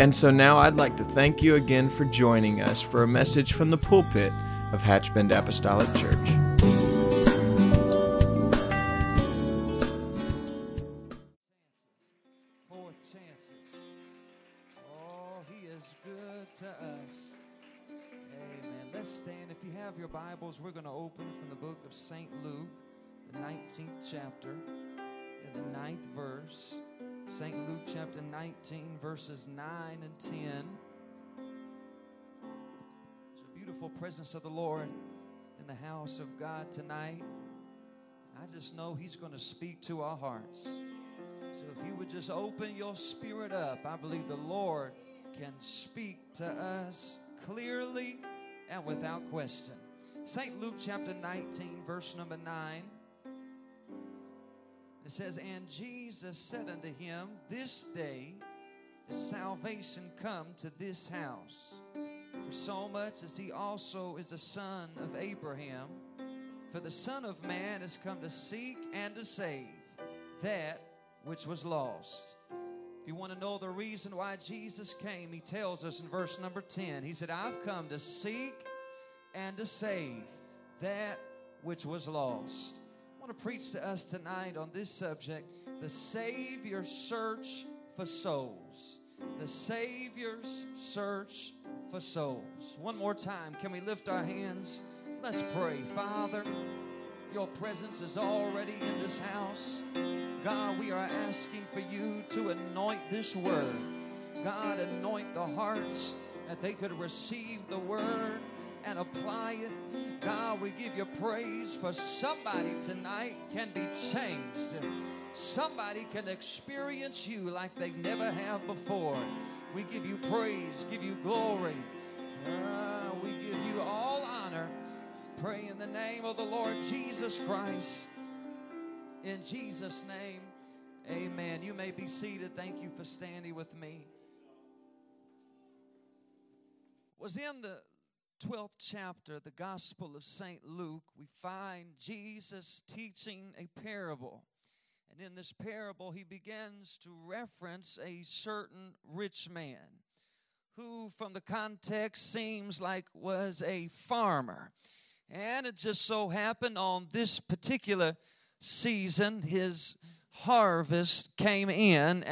And so now I'd like to thank you again for joining us for a message from the pulpit of Hatchbend Apostolic Church. Fourth chances. Oh, He is good to us. Amen. Let's stand. If you have your Bibles, we're going to open from the book of St. Luke, the 19th chapter, and the 9th verse. St. Luke chapter 19, verses 9 and 10. There's a beautiful presence of the Lord in the house of God tonight. I just know He's going to speak to our hearts. So if you would just open your spirit up, I believe the Lord can speak to us clearly and without question. St. Luke chapter 19, verse number 9. It says, "And Jesus said unto him, This day is salvation come to this house, for so much as he also is a son of Abraham. For the Son of Man is come to seek and to save that which was lost." If you want to know the reason why Jesus came, He tells us in verse number 10. He said, "I've come to seek and to save that which was lost." I want to preach to us tonight on this subject, the Savior's search for souls. The Savior's search for souls. One more time, can we lift our hands? Let's pray. Father, Your presence is already in this house. God, we are asking for You to anoint this word. God, anoint the hearts that they could receive the word and apply it. God, we give You praise for somebody tonight can be changed. Somebody can experience You like they never have before. We give You praise, give You glory. We give You all honor. Pray in the name of the Lord Jesus Christ. In Jesus' name, amen. You may be seated. Thank you for standing with me. Was in the 12th chapter, the Gospel of St. Luke, we find Jesus teaching a parable. And in this parable, He begins to reference a certain rich man who, from the context, seems like was a farmer. And it just so happened on this particular season, his harvest came in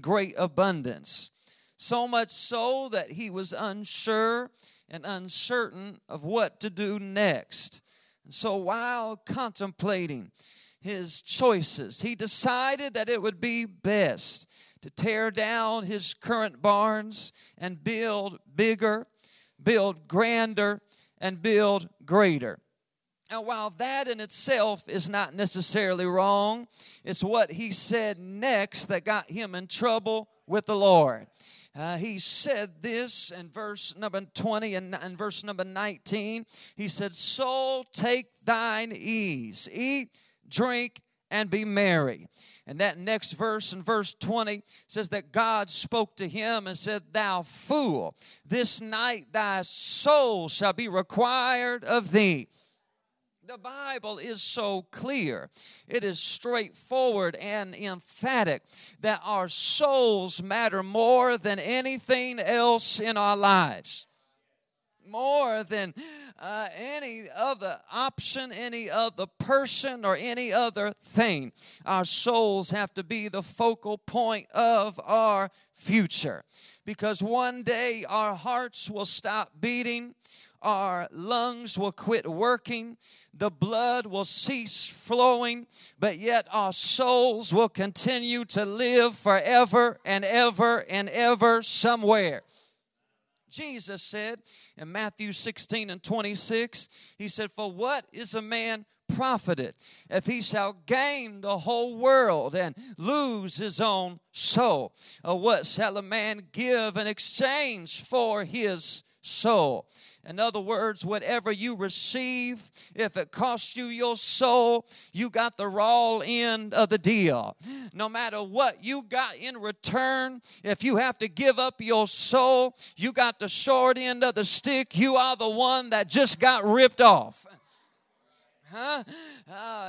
great abundance. So much so that he was unsure and uncertain of what to do next. And so while contemplating his choices, he decided that it would be best to tear down his current barns and build bigger, build grander, and build greater. Now, while that in itself is not necessarily wrong, it's what he said next that got him in trouble with the Lord. He said this in verse number 20 and verse number 19. He said, "So take thine ease, eat, drink, and be merry." And that next verse in verse 20 says that God spoke to him and said, "Thou fool, this night thy soul shall be required of thee." The Bible is so clear, it is straightforward and emphatic that our souls matter more than anything else in our lives. More than any other option, any other person, or any other thing. Our souls have to be the focal point of our future. Because one day our hearts will stop beating, our lungs will quit working, the blood will cease flowing, but yet our souls will continue to live forever and ever and ever somewhere. Jesus said in Matthew 16 and 26, He said, "For what is a man profiteth if he shall gain the whole world and lose his own soul? Or what shall a man give in exchange for his soul? In other words, whatever you receive, if it costs you your soul, you got the raw end of the deal. No matter what you got in return, if you have to give up your soul, you got the short end of the stick. You are the one that just got ripped off.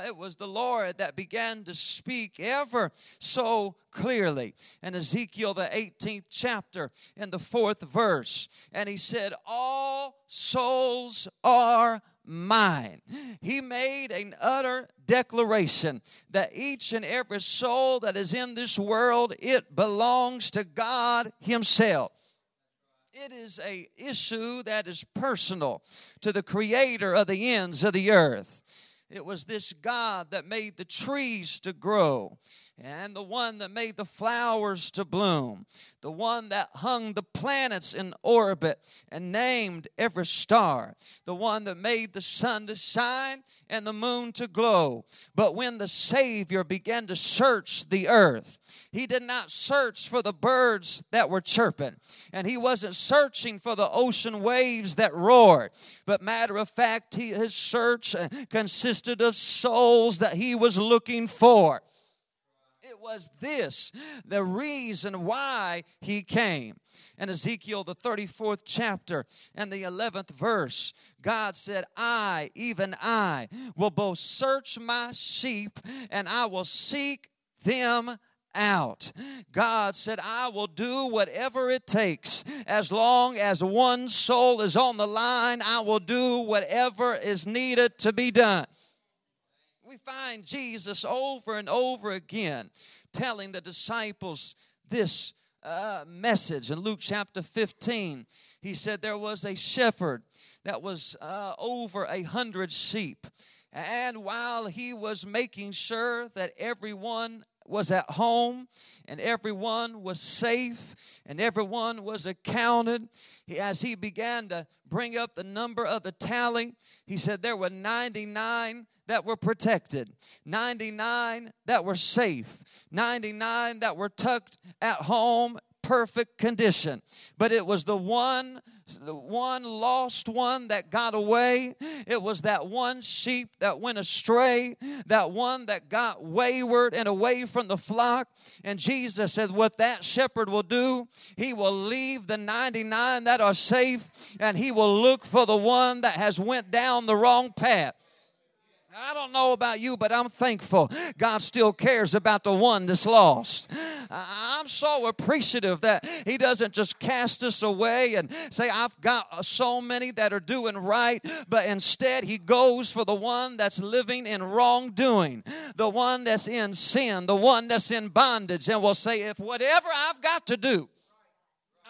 It was the Lord that began to speak ever so clearly in Ezekiel the 18th chapter in the 4th verse. And he said, all souls are mine. He made an utter declaration that each and every soul that is in this world, it belongs to God himself. It is an issue that is personal to the creator of the ends of the earth. It was this God that made the trees to grow, and the one that made the flowers to bloom, the one that hung the planets in orbit and named every star, the one that made the sun to shine and the moon to glow. But when the Savior began to search the earth, he did not search for the birds that were chirping, and he wasn't searching for the ocean waves that roared. But matter of fact, his search consisted of souls that he was looking for. It was this, the reason why he came. In Ezekiel, the 34th chapter and the 11th verse, God said, I, even I, will both search my sheep and I will seek them out. God said, I will do whatever it takes. As long as one soul is on the line, I will do whatever is needed to be done. We find Jesus over and over again telling the disciples this message. In Luke chapter 15, he said there was a shepherd that was over 100 sheep. And while he was making sure that everyone was at home and everyone was safe and everyone was accounted, as he began to bring up the number of the tally, he said there were 99 that were protected, 99 that were safe, 99 that were tucked at home, perfect condition. But it was the one lost one that got away. It was that one sheep that went astray, that one that got wayward and away from the flock. And Jesus said, what that shepherd will do, he will leave the 99 that are safe, and he will look for the one that has went down the wrong path. I don't know about you, but I'm thankful God still cares about the one that's lost. I'm so appreciative that he doesn't just cast us away and say, I've got so many that are doing right, but instead he goes for the one that's living in wrongdoing, the one that's in sin, the one that's in bondage, and will say, if whatever I've got to do,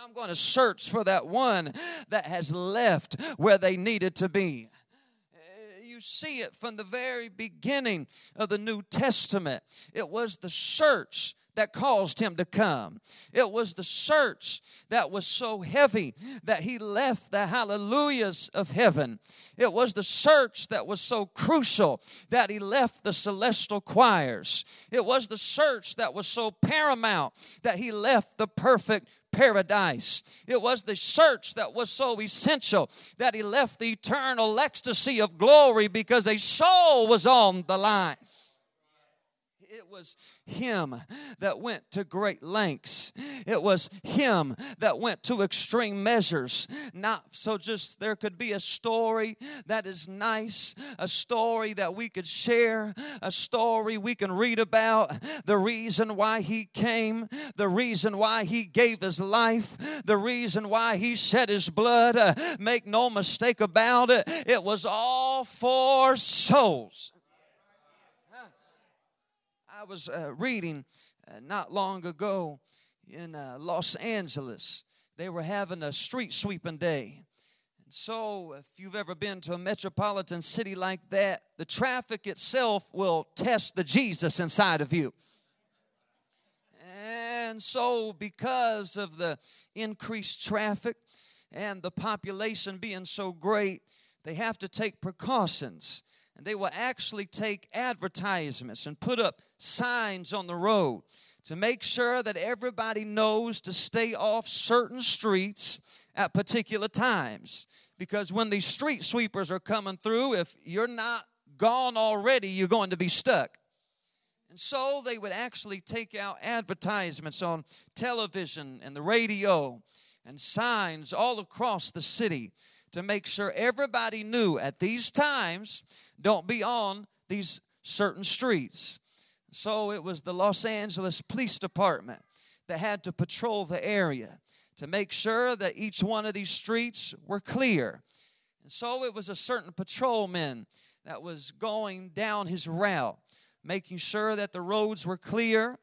I'm going to search for that one that has left where they needed to be. You see it from the very beginning of the New Testament. It was the search that caused him to come. It was the search that was so heavy that he left the hallelujahs of heaven. It was the search that was so crucial that he left the celestial choirs. It was the search that was so paramount that he left the perfect paradise. It was the search that was so essential that he left the eternal ecstasy of glory because a soul was on the line. It was him that went to great lengths. It was him that went to extreme measures. Not so just there could be a story that is nice, a story that we could share, a story we can read about. The reason why he came, the reason why he gave his life, the reason why he shed his blood. Make no mistake about it, it was all for souls. I was reading not long ago in Los Angeles. They were having a street sweeping day. And so if you've ever been to a metropolitan city like that, the traffic itself will test the Jesus inside of you. And so because of the increased traffic and the population being so great, they have to take precautions. And they will actually take advertisements and put up signs on the road to make sure that everybody knows to stay off certain streets at particular times. Because when these street sweepers are coming through, if you're not gone already, you're going to be stuck. And so they would actually take out advertisements on television and the radio and signs all across the city to make sure everybody knew at these times, don't be on these certain streets. So it was the Los Angeles Police Department that had to patrol the area to make sure that each one of these streets were clear. And so it was a certain patrolman that was going down his route, making sure that the roads were clear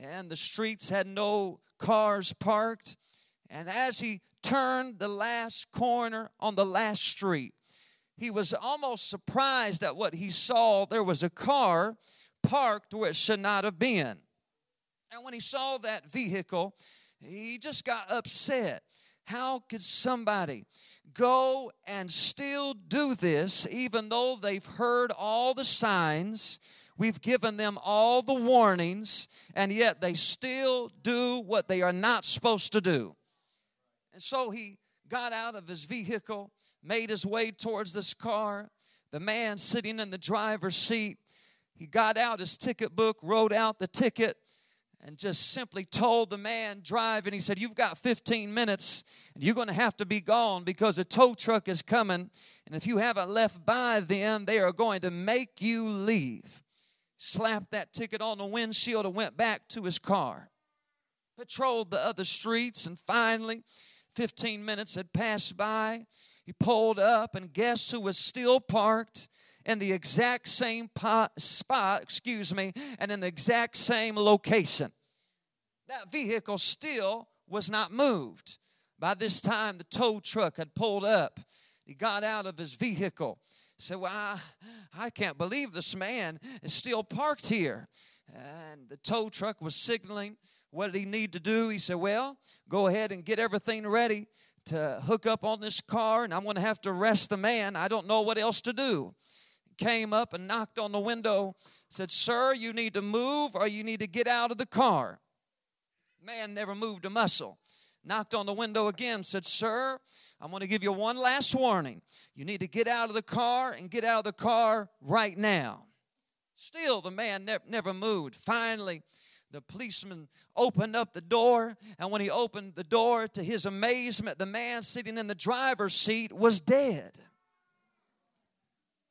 and the streets had no cars parked. And as he turned the last corner on the last street, he was almost surprised at what he saw. There was a car parked where it should not have been. And when he saw that vehicle, he just got upset. How could somebody go and still do this, even though they've heard all the signs, we've given them all the warnings, and yet they still do what they are not supposed to do? And so he got out of his vehicle, made his way towards this car. The man sitting in the driver's seat, he got out his ticket book, wrote out the ticket, and just simply told the man driving, he said, "You've got 15 minutes, and you're going to have to be gone because a tow truck is coming, and if you haven't left by then, they are going to make you leave." Slapped that ticket on the windshield and went back to his car. Patrolled the other streets, and finally, 15 minutes had passed by. He pulled up, and guess who was still parked in the exact same spot, and in the exact same location? That vehicle still was not moved. By this time, the tow truck had pulled up. He got out of his vehicle. He said, "Well, I can't believe this man is still parked here." And the tow truck was signaling. What did he need to do? He said, "Well, go ahead and get everything ready to hook up on this car, and I'm going to have to arrest the man. I don't know what else to do." Came up and knocked on the window, said, "Sir, you need to move or you need to get out of the car." Man never moved a muscle. Knocked on the window again, said, "Sir, I'm going to give you one last warning. You need to get out of the car and get out of the car right now." Still, the man never moved. Finally, the policeman opened up the door, and when he opened the door, to his amazement, the man sitting in the driver's seat was dead.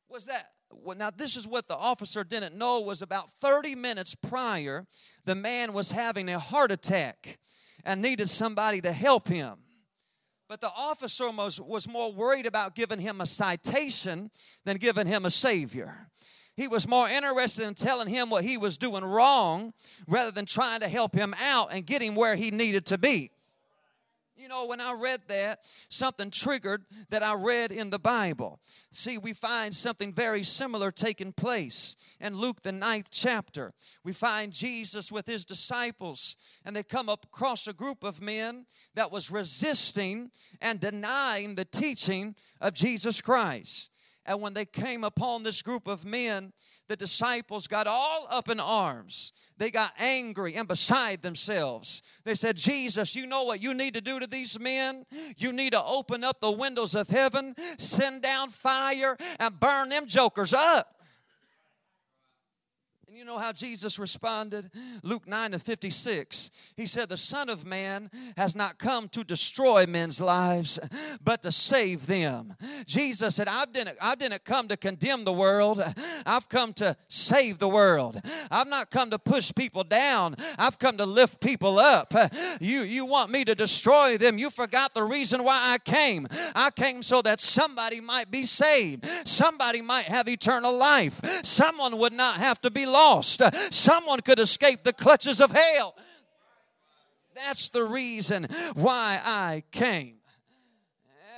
Was that? Well, now, this is what the officer didn't know was about 30 minutes prior, the man was having a heart attack and needed somebody to help him. But the officer was more worried about giving him a citation than giving him a savior. He was more interested in telling him what he was doing wrong rather than trying to help him out and get him where he needed to be. You know, when I read that, something triggered that I read in the Bible. See, we find something very similar taking place in Luke, the 9th chapter. We find Jesus with his disciples, and they come up across a group of men that was resisting and denying the teaching of Jesus Christ. And when they came upon this group of men, the disciples got all up in arms. They got angry and beside themselves. They said, "Jesus, you know what you need to do to these men? You need to open up the windows of heaven, send down fire, and burn them jokers up." And you know how Jesus responded? Luke 9:56. He said, "The Son of Man has not come to destroy men's lives, but to save them." Jesus said, I didn't come to condemn the world. I've come to save the world. I've not come to push people down. I've come to lift people up. You want me to destroy them. You forgot the reason why I came. I came so that somebody might be saved. Somebody might have eternal life. Someone would not have to be lost. Someone could escape the clutches of hell. That's the reason why I came.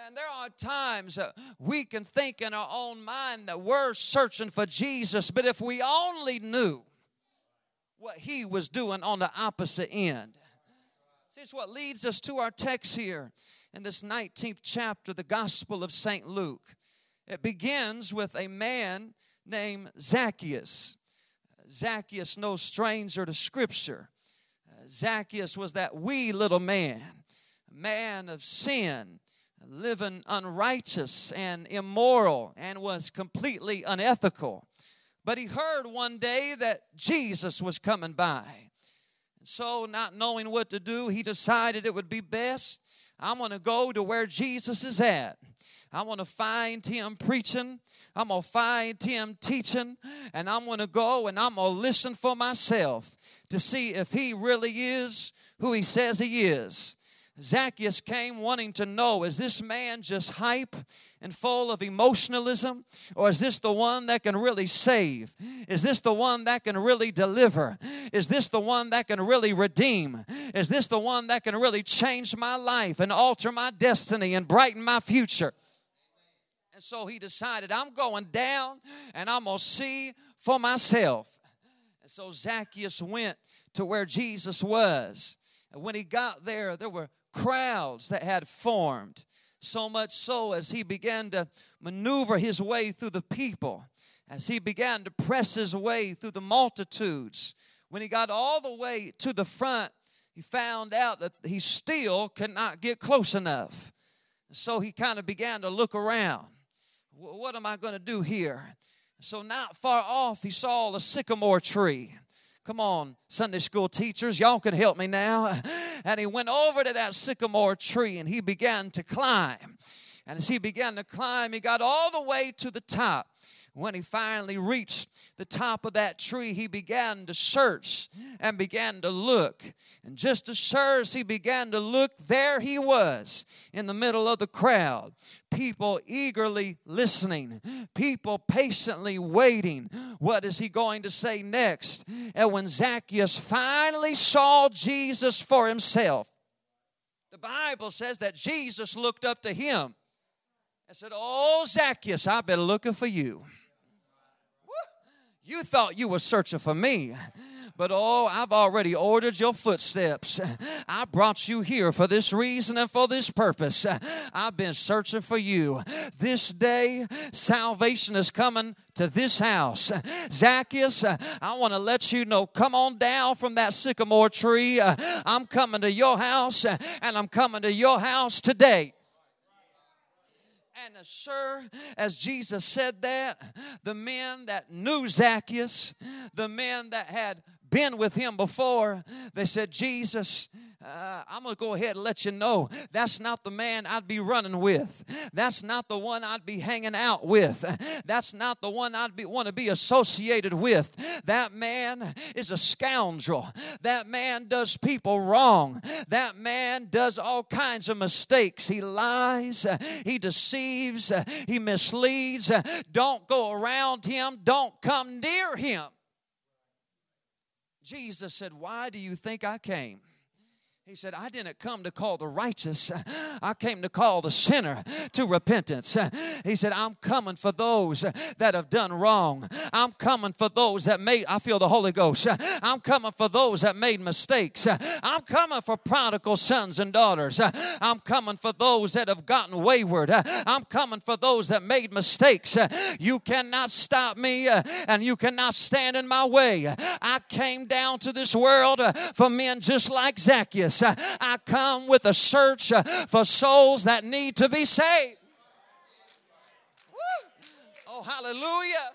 And there are times we can think in our own mind that we're searching for Jesus, but if we only knew what he was doing on the opposite end. This is what leads us to our text here in this 19th chapter, the Gospel of St. Luke. It begins with a man named Zacchaeus. Zacchaeus, no stranger to Scripture. Zacchaeus was that wee little man, man of sin, living unrighteous and immoral, and was completely unethical. But he heard one day that Jesus was coming by. And so, not knowing what to do, he decided it would be best. I'm going to go to where Jesus is at. I want to find him preaching. I'm going to find him teaching. And I'm going to go and I'm going to listen for myself to see if he really is who he says he is. Zacchaeus came wanting to know, is this man just hype and full of emotionalism? Or is this the one that can really save? Is this the one that can really deliver? Is this the one that can really redeem? Is this the one that can really change my life and alter my destiny and brighten my future? And so he decided, I'm going down and I'm going to see for myself. And so Zacchaeus went to where Jesus was. And when he got there, there were crowds that had formed, so much so as he began to maneuver his way through the people, as he began to press his way through the multitudes. When he got all the way to the front, he found out that he still could not get close enough. So he kind of began to look around. What am I going to do here? So not far off, he saw the sycamore tree. Come on, Sunday school teachers, y'all can help me now. And he went over to that sycamore tree and he began to climb. And as he began to climb, he got all the way to the top. When he finally reached the top of that tree, he began to search and began to look. And just as sure as he began to look, there he was in the middle of the crowd. People eagerly listening, people patiently waiting. What is he going to say next? And when Zacchaeus finally saw Jesus for himself, the Bible says that Jesus looked up to him and said, "Oh, Zacchaeus, I've been looking for you. You thought you were searching for me. But, oh, I've already ordered your footsteps. I brought you here for this reason and for this purpose. I've been searching for you. This day, salvation is coming to this house. Zacchaeus, I want to let you know, come on down from that sycamore tree. I'm coming to your house, and I'm coming to your house today." And as sure as Jesus said that, the men that knew Zacchaeus, the men that had been with him before, they said, "Jesus, I'm going to go ahead and let you know that's not the man I'd be running with. That's not the one I'd be hanging out with. That's not the one I'd want to be associated with. That man is a scoundrel. That man does people wrong. That man does all kinds of mistakes. He lies. He deceives. He misleads. Don't go around him. Don't come near him." Jesus said, "Why do you think I came?" He said, "I didn't come to call the righteous. I came to call the sinner to repentance." He said, "I'm coming for those that have done wrong. I'm coming for those that made," I feel the Holy Ghost, "I'm coming for those that made mistakes. I'm coming for prodigal sons and daughters. I'm coming for those that have gotten wayward. I'm coming for those that made mistakes. You cannot stop me and you cannot stand in my way. I came down to this world for men just like Zacchaeus. I come with a search for souls that need to be saved." Woo. Oh, hallelujah.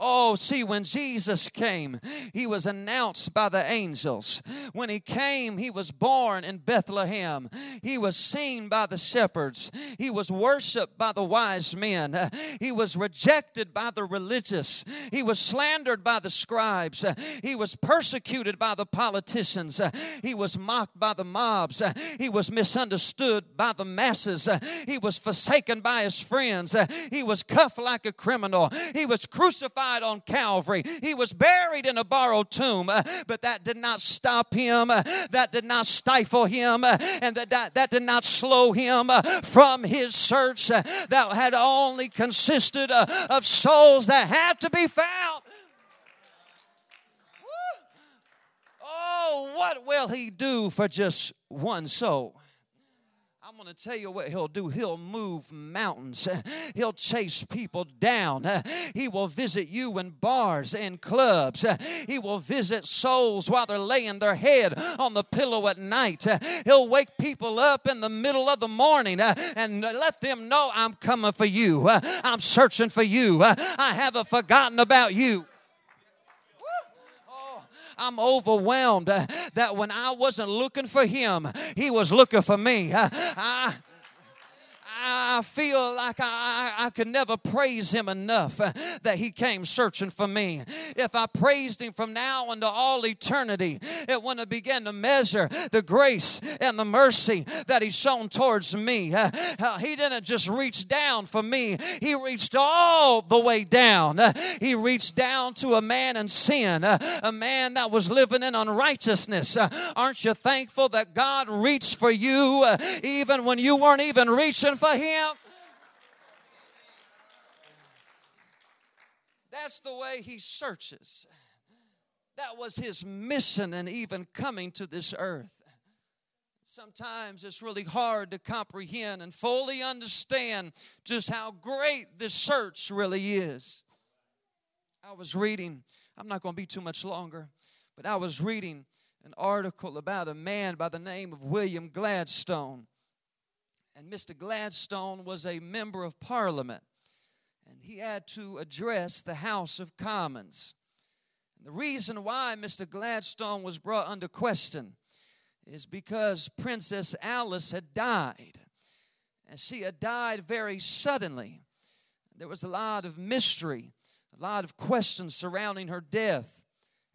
Oh, see, when Jesus came, he was announced by the angels. When he came, he was born in Bethlehem. He was seen by the shepherds. He was worshiped by the wise men. He was rejected by the religious. He was slandered by the scribes. He was persecuted by the politicians. He was mocked by the mobs. He was misunderstood by the masses. He was forsaken by his friends. He was cuffed like a criminal. He was crucified on Calvary. He was buried in a borrowed tomb, but that did not stop him. That did not stifle him, and that did not slow him from his search that had only consisted of souls that had to be found. Woo. Oh, what will he do for just one soul? I'm going to tell you what he'll do. He'll move mountains. He'll chase people down. He will visit you in bars and clubs. He will visit souls while they're laying their head on the pillow at night. He'll wake people up in the middle of the morning and let them know, I'm coming for you. I'm searching for you. I haven't forgotten about you. I'm overwhelmed that when I wasn't looking for him, he was looking for me. I feel like I could never praise him enough that he came searching for me. If I praised him from now into all eternity, it wouldn't begin to measure the grace and the mercy that he's shown towards me. He didn't just reach down for me. He reached all the way down. He reached down to a man in sin, a man that was living in unrighteousness. Aren't you thankful that God reached for you even when you weren't even reaching for him? That's the way he searches. That was his mission and even coming to this earth. Sometimes it's really hard to comprehend and fully understand just how great this search really is. I was reading, I'm not going to be too much longer, but I was reading an article about a man by the name of William Gladstone. And Mr. Gladstone was a member of Parliament, and he had to address the House of Commons. And the reason why Mr. Gladstone was brought under question is because Princess Alice had died, and she had died very suddenly. There was a lot of mystery, a lot of questions surrounding her death,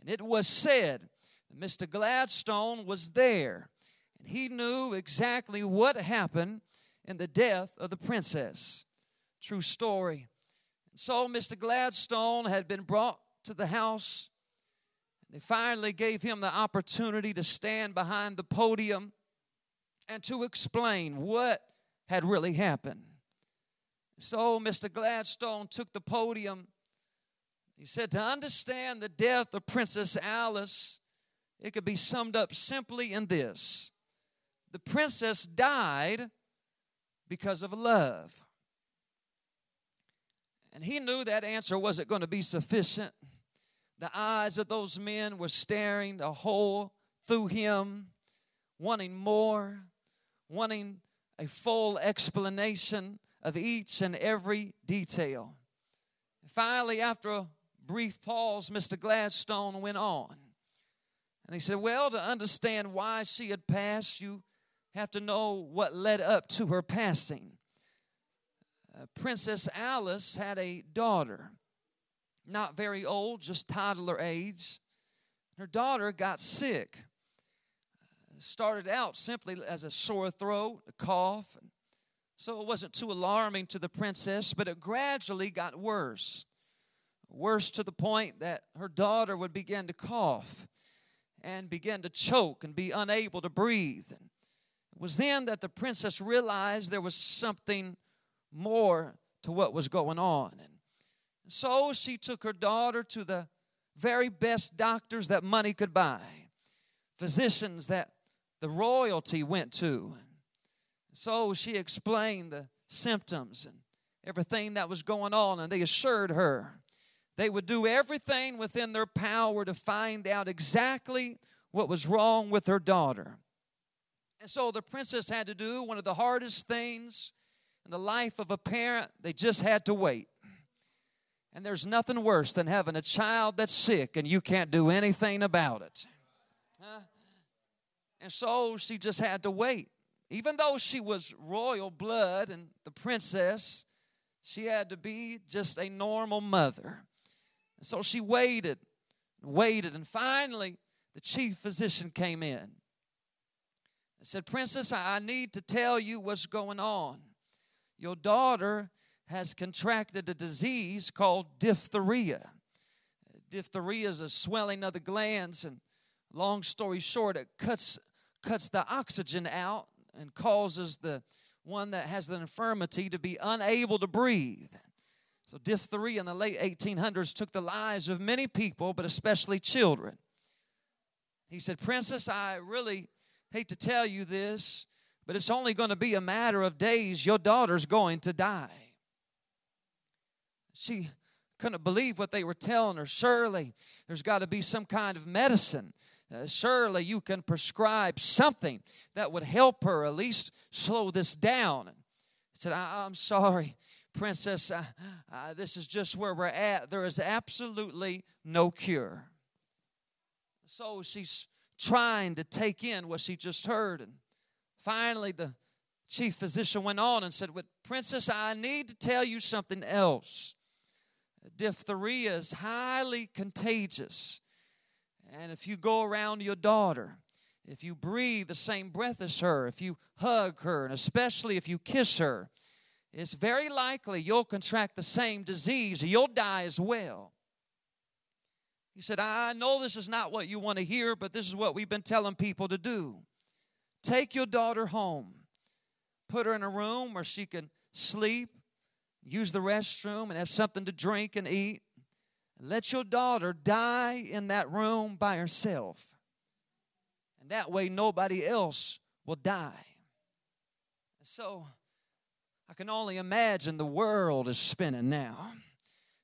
and it was said that Mr. Gladstone was there, and he knew exactly what happened in the death of the princess. True story. And so Mr. Gladstone had been brought to the House. They finally gave him the opportunity to stand behind the podium and to explain what had really happened. So Mr. Gladstone took the podium. He said, to understand the death of Princess Alice, it could be summed up simply in this. The princess died because of love. And he knew that answer wasn't going to be sufficient. The eyes of those men were staring a hole through him, wanting more, wanting a full explanation of each and every detail. Finally, after a brief pause, Mr. Gladstone went on. And he said, well, to understand why she had passed, you have to know what led up to her passing. Princess Alice had a daughter, not very old, just toddler age. Her daughter got sick. Started out simply as a sore throat, a cough. So it wasn't too alarming to the princess, but it gradually got worse. Worse to the point that her daughter would begin to cough and begin to choke and be unable to breathe. It was then that the princess realized there was something more to what was going on. And so she took her daughter to the very best doctors that money could buy, physicians that the royalty went to. So she explained the symptoms and everything that was going on, and they assured her they would do everything within their power to find out exactly what was wrong with her daughter. And so the princess had to do one of the hardest things in the life of a parent. They just had to wait. And there's nothing worse than having a child that's sick and you can't do anything about it. And so she just had to wait. Even though she was royal blood and the princess, she had to be just a normal mother. And so she waited and waited. And finally, the chief physician came in. I said, Princess, I need to tell you what's going on. Your daughter has contracted a disease called diphtheria. Diphtheria is a swelling of the glands, and long story short, it cuts the oxygen out and causes the one that has the infirmity to be unable to breathe. So diphtheria in the late 1800s took the lives of many people, but especially children. He said, Princess, I really hate to tell you this, but it's only going to be a matter of days. Your daughter's going to die. She couldn't believe what they were telling her. Surely there's got to be some kind of medicine. Surely you can prescribe something that would help her at least slow this down. And he said, I'm sorry, Princess. This is just where we're at. There is absolutely no cure. So she's trying to take in what she just heard. And finally, the chief physician went on and said, well, Princess, I need to tell you something else. Diphtheria is highly contagious. And if you go around your daughter, if you breathe the same breath as her, if you hug her, and especially if you kiss her, it's very likely you'll contract the same disease. You'll die as well. He said, I know this is not what you want to hear, but this is what we've been telling people to do. Take your daughter home. Put her in a room where she can sleep, use the restroom, and have something to drink and eat. Let your daughter die in that room by herself. And that way nobody else will die. So I can only imagine the world is spinning now.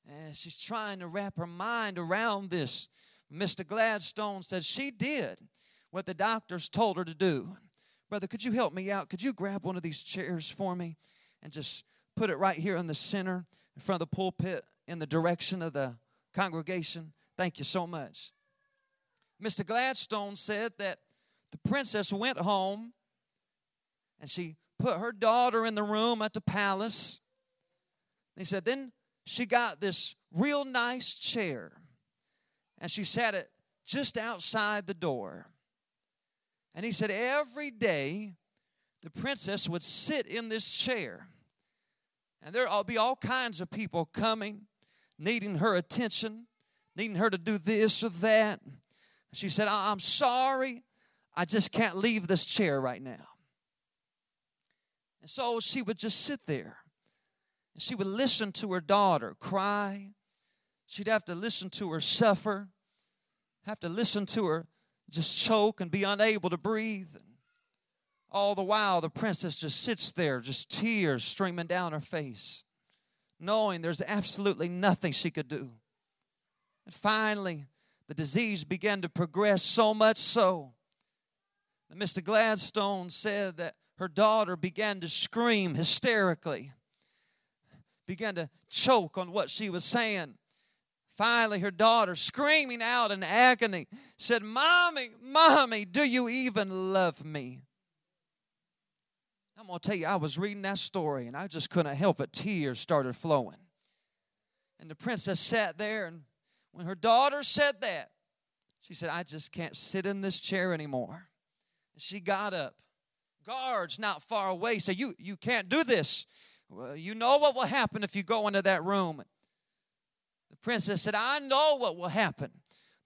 And she's trying to wrap her mind around this. Mr. Gladstone said she did what the doctors told her to do. Brother, could you help me out? Could you grab one of these chairs for me and just put it right here in the center in front of the pulpit in the direction of the congregation? Thank you so much. Mr. Gladstone said that the princess went home and she put her daughter in the room at the palace. He said then she got this real nice chair and she sat it just outside the door. And he said every day the princess would sit in this chair and there'll be all kinds of people coming, needing her attention, needing her to do this or that. She said, I'm sorry, I just can't leave this chair right now. And so she would just sit there. And she would listen to her daughter cry. She'd have to listen to her suffer, have to listen to her just choke and be unable to breathe. And all the while, the princess just sits there, just tears streaming down her face, knowing there's absolutely nothing she could do. And finally, the disease began to progress so much so that Mr. Gladstone said that her daughter began to scream hysterically, began to choke on what she was saying. Finally, her daughter, screaming out in agony, said, Mommy, Mommy, do you even love me? I'm going to tell you, I was reading that story, and I just couldn't help it. Tears started flowing. And the princess sat there, and when her daughter said that, she said, I just can't sit in this chair anymore. And she got up. Guards not far away said, you can't do this. Well, you know what will happen if you go into that room. The princess said, I know what will happen,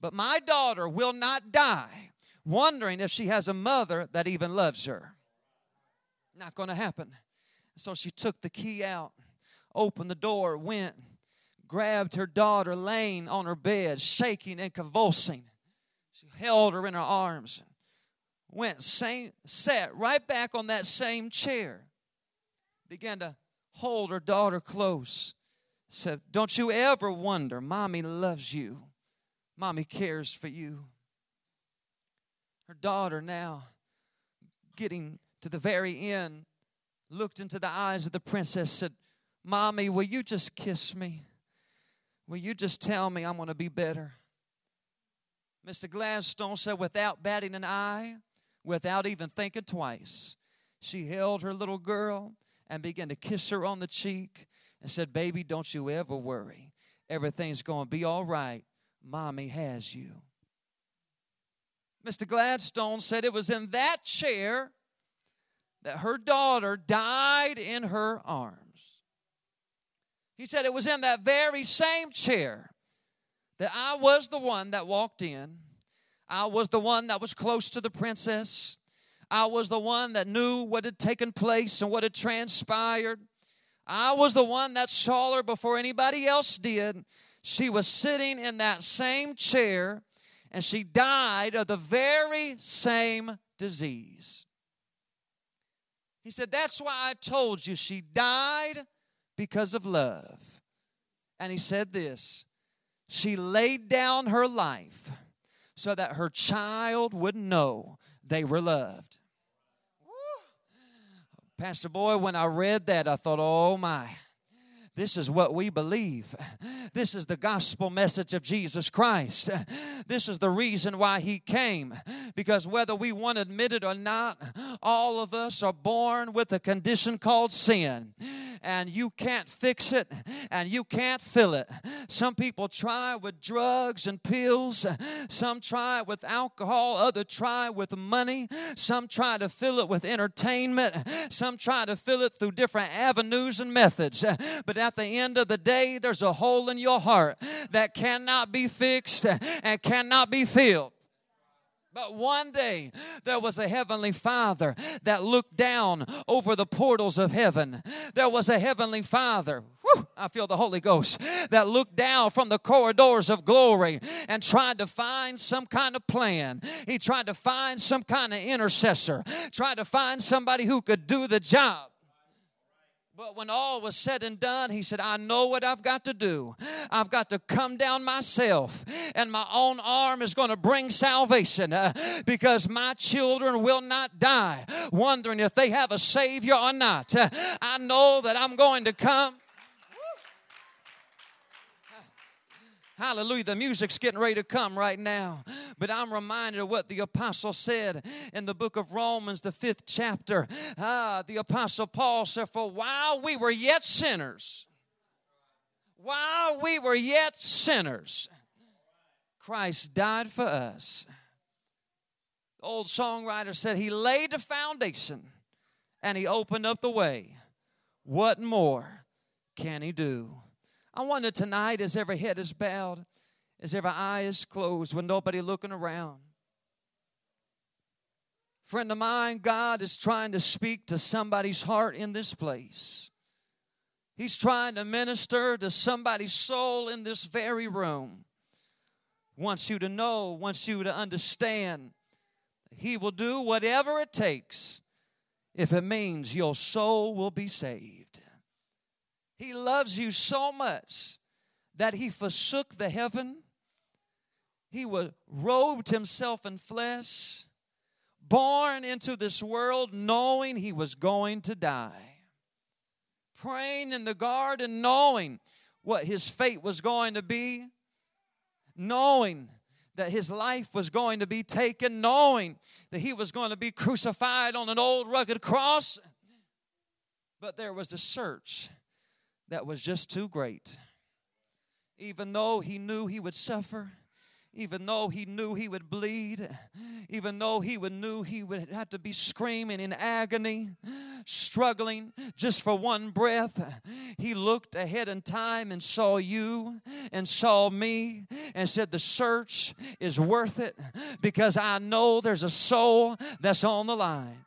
but my daughter will not die, wondering if she has a mother that even loves her. Not going to happen. So she took the key out, opened the door, went, grabbed her daughter laying on her bed, shaking and convulsing. She held her in her arms and went, sat right back on that same chair, began to hold her daughter close, said, don't you ever wonder, Mommy loves you. Mommy cares for you. Her daughter now getting to the very end, looked into the eyes of the princess, said, Mommy, will you just kiss me? Will you just tell me I'm going to be better? Mr. Gladstone said, without batting an eye, without even thinking twice, she held her little girl and began to kiss her on the cheek and said, Baby, don't you ever worry. Everything's going to be all right. Mommy has you. Mr. Gladstone said it was in that chair that her daughter died in her arms. He said it was in that very same chair that I was the one that walked in. I was the one that was close to the princess. I was the one that knew what had taken place and what had transpired. I was the one that saw her before anybody else did. She was sitting in that same chair, and she died of the very same disease. He said, that's why I told you she died because of love. And he said this, she laid down her life so that her child would know they were loved. Woo. Pastor Boy, when I read that, I thought, oh my. This is what we believe. This is the gospel message of Jesus Christ. This is the reason why he came. Because whether we want to admit it or not, all of us are born with a condition called sin. And you can't fix it, and you can't fill it. Some people try with drugs and pills. Some try with alcohol. Others try with money. Some try to fill it with entertainment. Some try to fill it through different avenues and methods. But at the end of the day, there's a hole in your heart that cannot be fixed and cannot be filled. But one day, there was a heavenly Father that looked down over the portals of heaven. There was a heavenly Father, whew, I feel the Holy Ghost, that looked down from the corridors of glory and tried to find some kind of plan. He tried to find some kind of intercessor, tried to find somebody who could do the job. But when all was said and done, he said, I know what I've got to do. I've got to come down myself, and my own arm is going to bring salvation because my children will not die wondering if they have a Savior or not. I know that I'm going to come. Hallelujah, the music's getting ready to come right now. But I'm reminded of what the apostle said in the book of Romans, the 5th chapter. The apostle Paul said, for while we were yet sinners, Christ died for us. The old songwriter said, he laid the foundation and he opened up the way. What more can he do? I wonder tonight, as every head is bowed, as every eye is closed, with nobody looking around. Friend of mine, God is trying to speak to somebody's heart in this place. He's trying to minister to somebody's soul in this very room. Wants you to know, wants you to understand. He will do whatever it takes if it means your soul will be saved. He loves you so much that he forsook the heaven. He was robed himself in flesh, born into this world knowing he was going to die, praying in the garden knowing what his fate was going to be, knowing that his life was going to be taken, knowing that he was going to be crucified on an old rugged cross. But there was a search that was just too great. Even though he knew he would suffer, even though he knew he would bleed, even though he knew he would have to be screaming in agony, struggling just for one breath, he looked ahead in time and saw you and saw me and said, the search is worth it because I know there's a soul that's on the line.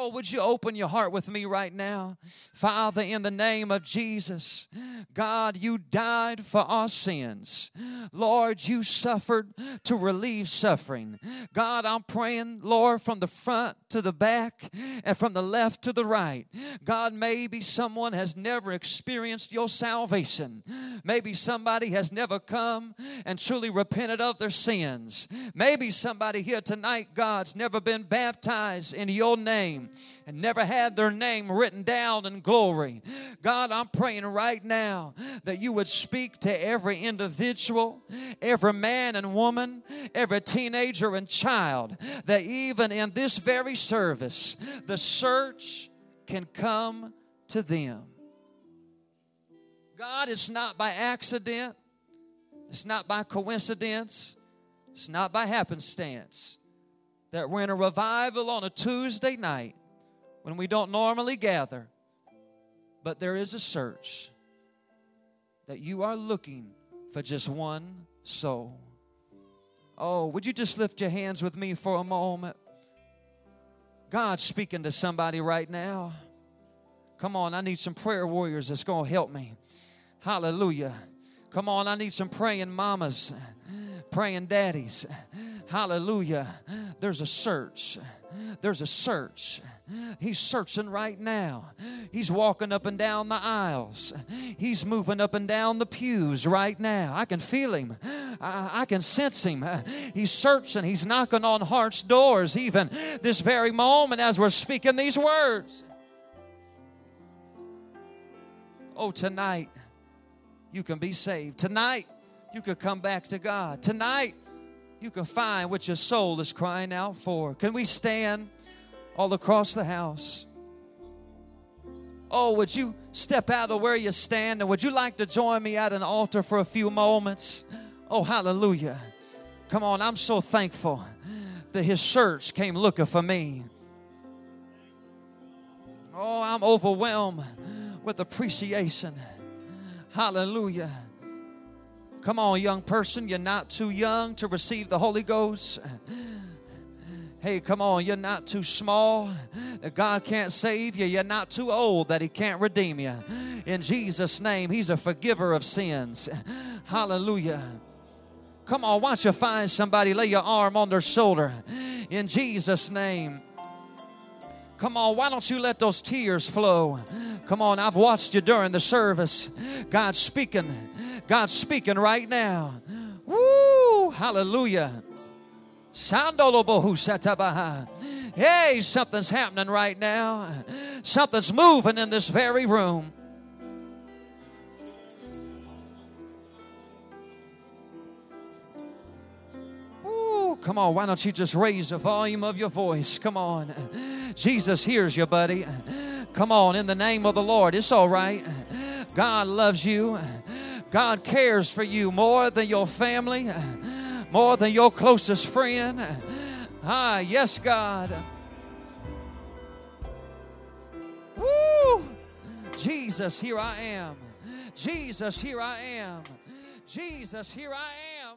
Oh, would you open your heart with me right now? Father, in the name of Jesus, God, you died for our sins. Lord, you suffered to relieve suffering. God, I'm praying, Lord, from the front to the back and from the left to the right. God, maybe someone has never experienced your salvation. Maybe somebody has never come and truly repented of their sins. Maybe somebody here tonight, God's never been baptized in your name and never had their name written down in glory. God, I'm praying right now that you would speak to every individual, every man and woman, every teenager and child, that even in this very service, the search can come to them. God, it's not by accident. It's not by coincidence. It's not by happenstance that we're in a revival on a Tuesday night when we don't normally gather. But there is a search that you are looking for just one soul. Oh, would you just lift your hands with me for a moment? God's speaking to somebody right now. Come on, I need some prayer warriors that's going to help me. Hallelujah. Come on, I need some praying mamas, praying daddies. Hallelujah. There's a search. There's a search. He's searching right now. He's walking up and down the aisles. He's moving up and down the pews right now. I can feel him. I can sense him. He's searching. He's knocking on hearts' doors even this very moment as we're speaking these words. Oh, tonight you can be saved. Tonight you can come back to God. Tonight you can find what your soul is crying out for. Can we stand all across the house? Oh, would you step out of where you stand, and would you like to join me at an altar for a few moments? Oh, hallelujah. Come on, I'm so thankful that his search came looking for me. Oh, I'm overwhelmed with appreciation. Hallelujah. Come on, young person, you're not too young to receive the Holy Ghost. Hey, come on, you're not too small that God can't save you. You're not too old that he can't redeem you. In Jesus' name, he's a forgiver of sins. Hallelujah. Come on, why don't you find somebody, lay your arm on their shoulder. In Jesus' name. Come on, why don't you let those tears flow? Come on, I've watched you during the service. God's speaking. God's speaking right now. Woo! Hallelujah. Hey, something's happening right now. Something's moving in this very room. Come on, why don't you just raise the volume of your voice? Come on. Jesus hears you, buddy. Come on, in the name of the Lord. It's all right. God loves you. God cares for you more than your family, more than your closest friend. Ah, yes, God. Woo! Jesus, here I am. Jesus, here I am. Jesus, here I am.